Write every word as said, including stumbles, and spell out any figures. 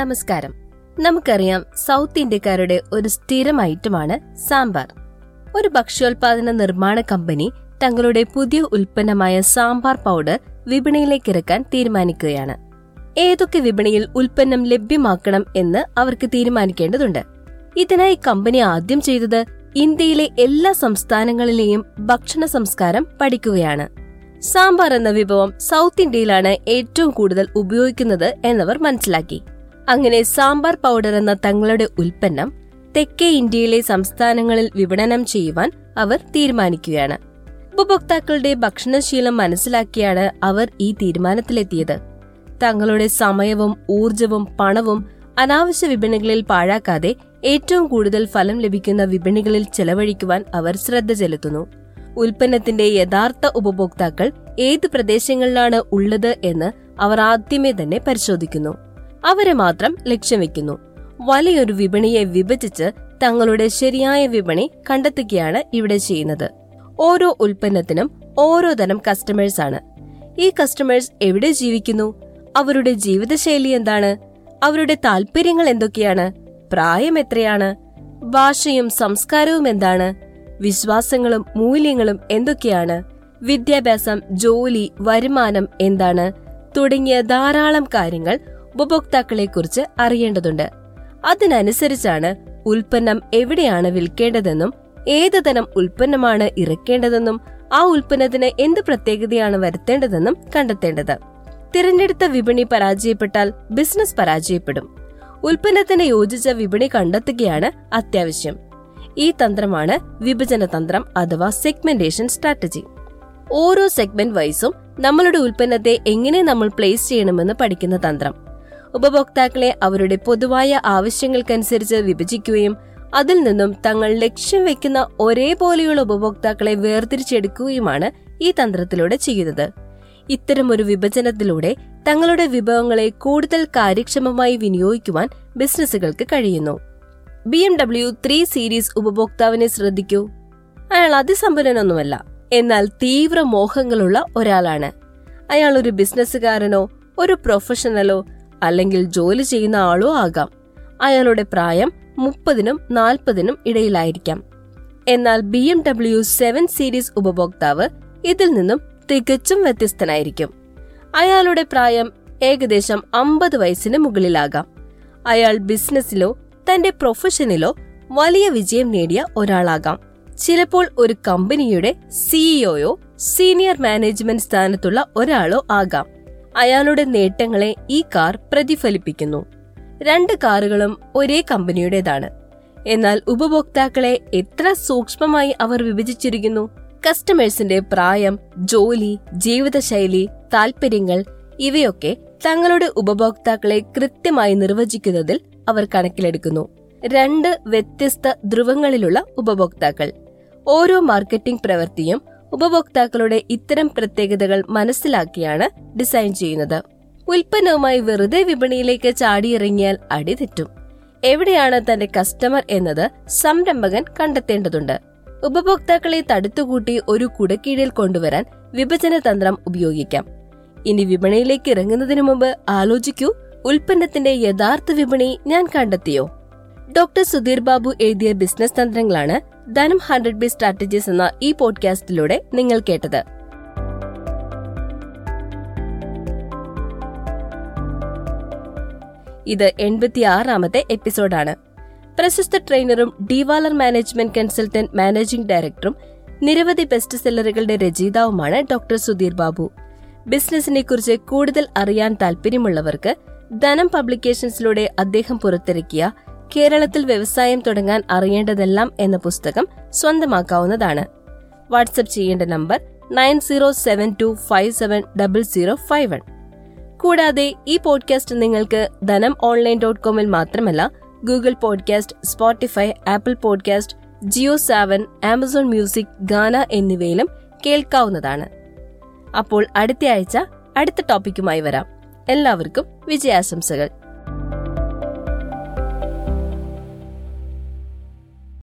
നമസ്കാരം. നമുക്കറിയാം, സൗത്ത് ഇന്ത്യക്കാരുടെ ഒരു സ്ഥിരം ഐറ്റമാണ് സാമ്പാർ. ഒരു ഭക്ഷ്യോൽപാദന നിർമ്മാണ കമ്പനി തങ്ങളുടെ പുതിയ ഉൽപ്പന്നമായ സാമ്പാർ പൗഡർ വിപണിയിലേക്ക് ഇറക്കാൻ തീരുമാനിക്കുകയാണ്. ഏതൊക്കെ വിപണിയിൽ ഉൽപ്പന്നം ലഭ്യമാക്കണം എന്ന് അവർക്ക് തീരുമാനിക്കേണ്ടതുണ്ട്. ഇതിനായി കമ്പനി ആദ്യം ചെയ്തത് ഇന്ത്യയിലെ എല്ലാ സംസ്ഥാനങ്ങളിലെയും ഭക്ഷണ സംസ്കാരം പഠിക്കുകയാണ്. സാമ്പാർ എന്ന വിഭവം സൗത്ത് ഇന്ത്യയിലാണ് ഏറ്റവും കൂടുതൽ ഉപയോഗിക്കുന്നത് എന്നവർ മനസ്സിലാക്കി. അങ്ങനെ സാമ്പാർ പൗഡർ എന്ന തങ്ങളുടെ ഉൽപ്പന്നം തെക്കേ ഇന്ത്യയിലെ സംസ്ഥാനങ്ങളിൽ വിപണനം ചെയ്യുവാൻ അവർ തീരുമാനിക്കുകയാണ്. ഉപഭോക്താക്കളുടെ ഭക്ഷണശീലം മനസ്സിലാക്കിയാണ് അവർ ഈ തീരുമാനത്തിലെത്തിയത്. തങ്ങളുടെ സമയവും ഊർജവും പണവും അനാവശ്യ വിപണികളിൽ പാഴാക്കാതെ ഏറ്റവും കൂടുതൽ ഫലം ലഭിക്കുന്ന വിപണികളിൽ ചെലവഴിക്കുവാൻ അവർ ശ്രദ്ധ ചെലുത്തുന്നു. ഉൽപ്പന്നത്തിന്റെ യഥാർത്ഥ ഉപഭോക്താക്കൾ ഏത് പ്രദേശങ്ങളിലാണ് ഉള്ളത് എന്ന് അവർ ആദ്യമേ തന്നെ പരിശോധിക്കുന്നു. അവരെ മാത്രം ലക്ഷ്യം വെക്കുന്നു. വലിയൊരു വിപണിയെ വിഭജിച്ച് തങ്ങളുടെ ശരിയായ വിപണി കണ്ടെത്തുകയാണ് ഇവിടെ ചെയ്യുന്നത്. ഓരോ ഉൽപ്പന്നത്തിനും ഓരോ തരം കസ്റ്റമേഴ്സാണ്. ഈ കസ്റ്റമേഴ്സ് എവിടെ ജീവിക്കുന്നു, അവരുടെ ജീവിതശൈലി എന്താണ്, അവരുടെ താൽപ്പര്യങ്ങൾ എന്തൊക്കെയാണ്, പ്രായം എത്രയാണ്, ഭാഷയും സംസ്കാരവും എന്താണ്, വിശ്വാസങ്ങളും മൂല്യങ്ങളും എന്തൊക്കെയാണ്, വിദ്യാഭ്യാസം, ജോലി, വരുമാനം എന്താണ് തുടങ്ങിയ ധാരാളം കാര്യങ്ങൾ ഉപഭോക്താക്കളെക്കുറിച്ച് അറിയേണ്ടതുണ്ട്. അതിനനുസരിച്ചാണ് ഉൽപ്പന്നം എവിടെയാണ് വിൽക്കേണ്ടതെന്നും ഏത് തരം ഉൽപ്പന്നമാണ് ഇറക്കേണ്ടതെന്നും ആ ഉൽപ്പന്നത്തിന് എന്ത് പ്രത്യേകതയാണ് വരുത്തേണ്ടതെന്നും കണ്ടെത്തേണ്ടത്. തിരഞ്ഞെടുത്ത വിപണി പരാജയപ്പെട്ടാൽ ബിസിനസ് പരാജയപ്പെടും. ഉൽപ്പന്നത്തിന് യോജിച്ച വിപണി കണ്ടെത്തുകയാണ് അത്യാവശ്യം. ഈ തന്ത്രമാണ് വിഭജന തന്ത്രം അഥവാ സെഗ്മെന്റേഷൻ സ്ട്രാറ്റജി. ഓരോ സെഗ്മെന്റ് വൈസും നമ്മളുടെ ഉൽപ്പന്നത്തെ എങ്ങനെ നമ്മൾ പ്ലേസ് ചെയ്യണമെന്ന് പഠിക്കുന്ന തന്ത്രം. ഉപഭോക്താക്കളെ അവരുടെ പൊതുവായ ആവശ്യങ്ങൾക്കനുസരിച്ച് വിഭജിക്കുകയും അതിൽ നിന്നും തങ്ങൾ ലക്ഷ്യം വെക്കുന്ന ഒരേപോലെയുള്ള ഉപഭോക്താക്കളെ വേർതിരിച്ചെടുക്കുകയുമാണ് ഈ തന്ത്രത്തിലൂടെ ചെയ്യുന്നത്. ഇത്തരമൊരു വിഭജനത്തിലൂടെ തങ്ങളുടെ വിഭവങ്ങളെ കൂടുതൽ കാര്യക്ഷമമായി വിനിയോഗിക്കുവാൻ ബിസിനസ്സുകൾക്ക് കഴിയുന്നു. B M W three series ഉപഭോക്താവിനെ ശ്രദ്ധിക്കൂ. അയാൾ അതിസമ്പന്നനൊന്നുമല്ല, എന്നാൽ തീവ്ര മോഹങ്ങളുള്ള ഒരാളാണ്. അയാൾ ഒരു ബിസിനസ്സുകാരനോ ഒരു പ്രൊഫഷണലോ അല്ലെങ്കിൽ ജോലി ചെയ്യുന്ന ആളോ ആകാം. അയാളുടെ പ്രായം മുപ്പതിനും നാൽപ്പതിനും ഇടയിലായിരിക്കാം. എന്നാൽ B M W seven series ഉപഭോക്താവ് ഇതിൽ നിന്നും തികച്ചും വ്യത്യസ്തനായിരിക്കും. അയാളുടെ പ്രായം ഏകദേശം അമ്പത് വയസ്സിന് മുകളിലാകാം. അയാൾ ബിസിനസ്സിലോ തന്റെ പ്രൊഫഷനിലോ വലിയ വിജയം നേടിയ ഒരാളാകാം. ചിലപ്പോൾ ഒരു കമ്പനിയുടെ സിഇഒയോ സീനിയർ മാനേജ്മെന്റ് സ്ഥാനത്തുള്ള ഒരാളോ ആകാം. അയാളുടെ നേട്ടങ്ങളെ ഈ കാർ പ്രതിഫലിപ്പിക്കുന്നു. രണ്ട് കാറുകളും ഒരേ കമ്പനിയുടേതാണ്. എന്നാൽ ഉപഭോക്താക്കളെ എത്ര സൂക്ഷ്മമായി അവർ വിഭജിച്ചിരിക്കുന്നു. കസ്റ്റമേഴ്സിന്റെ പ്രായം, ജോലി, ജീവിതശൈലി, താൽപ്പര്യങ്ങൾ ഇവയൊക്കെ തങ്ങളുടെ ഉപഭോക്താക്കളെ കൃത്യമായി നിർവചിക്കുന്നതിൽ അവർ കണക്കിലെടുക്കുന്നു. രണ്ട് വ്യത്യസ്ത ധ്രുവങ്ങളിലുള്ള ഉപഭോക്താക്കൾ. ഓരോ മാർക്കറ്റിംഗ് പ്രവൃത്തിയും ഉപഭോക്താക്കളുടെ ഇത്തരം പ്രത്യേകതകൾ മനസ്സിലാക്കിയാണ് ഡിസൈൻ ചെയ്യുന്നത്. ഉൽപ്പന്നവുമായി വെറുതെ വിപണിയിലേക്ക് ചാടിയിറങ്ങിയാൽ അടി തെറ്റും. എവിടെയാണ് തന്റെ കസ്റ്റമർ എന്നത് സംരംഭകൻ കണ്ടെത്തേണ്ടതുണ്ട്. ഉപഭോക്താക്കളെ തടുത്തുകൂട്ടി ഒരു കുടക്കീഴിൽ കൊണ്ടുവരാൻ വിഭജന തന്ത്രം ഉപയോഗിക്കാം. ഇനി വിപണിയിലേക്ക് ഇറങ്ങുന്നതിനു മുമ്പ് ആലോചിക്കൂ, ഉൽപ്പന്നത്തിന്റെ യഥാർത്ഥ വിപണി ഞാൻ കണ്ടെത്തിയോ? ഡോക്ടർ സുധീർ ബാബു എഴുതിയ ബിസിനസ് തന്ത്രങ്ങളാണ് ധനം ഹൺഡ്രഡ് ബി സ്ട്രാറ്റജീസ് എന്ന ഈ പോഡ്കാസ്റ്റിലൂടെ നിങ്ങൾ കേട്ടത്. ഇത് എൺപത്തി ആറാമത്തെ എപ്പിസോഡാണ്. പ്രശസ്ത ട്രെയിനറും ഡിവാലർ മാനേജ്മെന്റ് കൺസൾട്ടന്റ് മാനേജിംഗ് ഡയറക്ടറും നിരവധി ബെസ്റ്റ് സെല്ലറുകളുടെ രചയിതാവുമാണ് ഡോക്ടർ സുധീർ ബാബു. ബിസിനസിനെ കുറിച്ച് കൂടുതൽ അറിയാൻ താല്പര്യമുള്ളവർക്ക് ധനം പബ്ലിക്കേഷൻസിലൂടെ അദ്ദേഹം പുറത്തിറക്കിയ കേരളത്തിൽ വ്യവസായം തുടങ്ങാൻ അറിയേണ്ടതെല്ലാം എന്ന പുസ്തകം സ്വന്തമാക്കാവുന്നതാണ്. വാട്സ്ആപ്പ് ചെയ്യേണ്ട number nine zero seven two five seven double zero five one. കൂടാതെ ഈ പോഡ്കാസ്റ്റ് നിങ്ങൾക്ക് ധനം ഓൺലൈൻ ഡോട്ട് കോമിൽ മാത്രമല്ല Google podcast, Spotify, Apple podcast, Jio Saavn, Amazon music, Gaana എന്നിവയിലും കേൾക്കാവുന്നതാണ്. അപ്പോൾ അടുത്തയാഴ്ച അടുത്ത ടോപ്പിക്കുമായി വരാം. എല്ലാവർക്കും വിജയാശംസകൾ.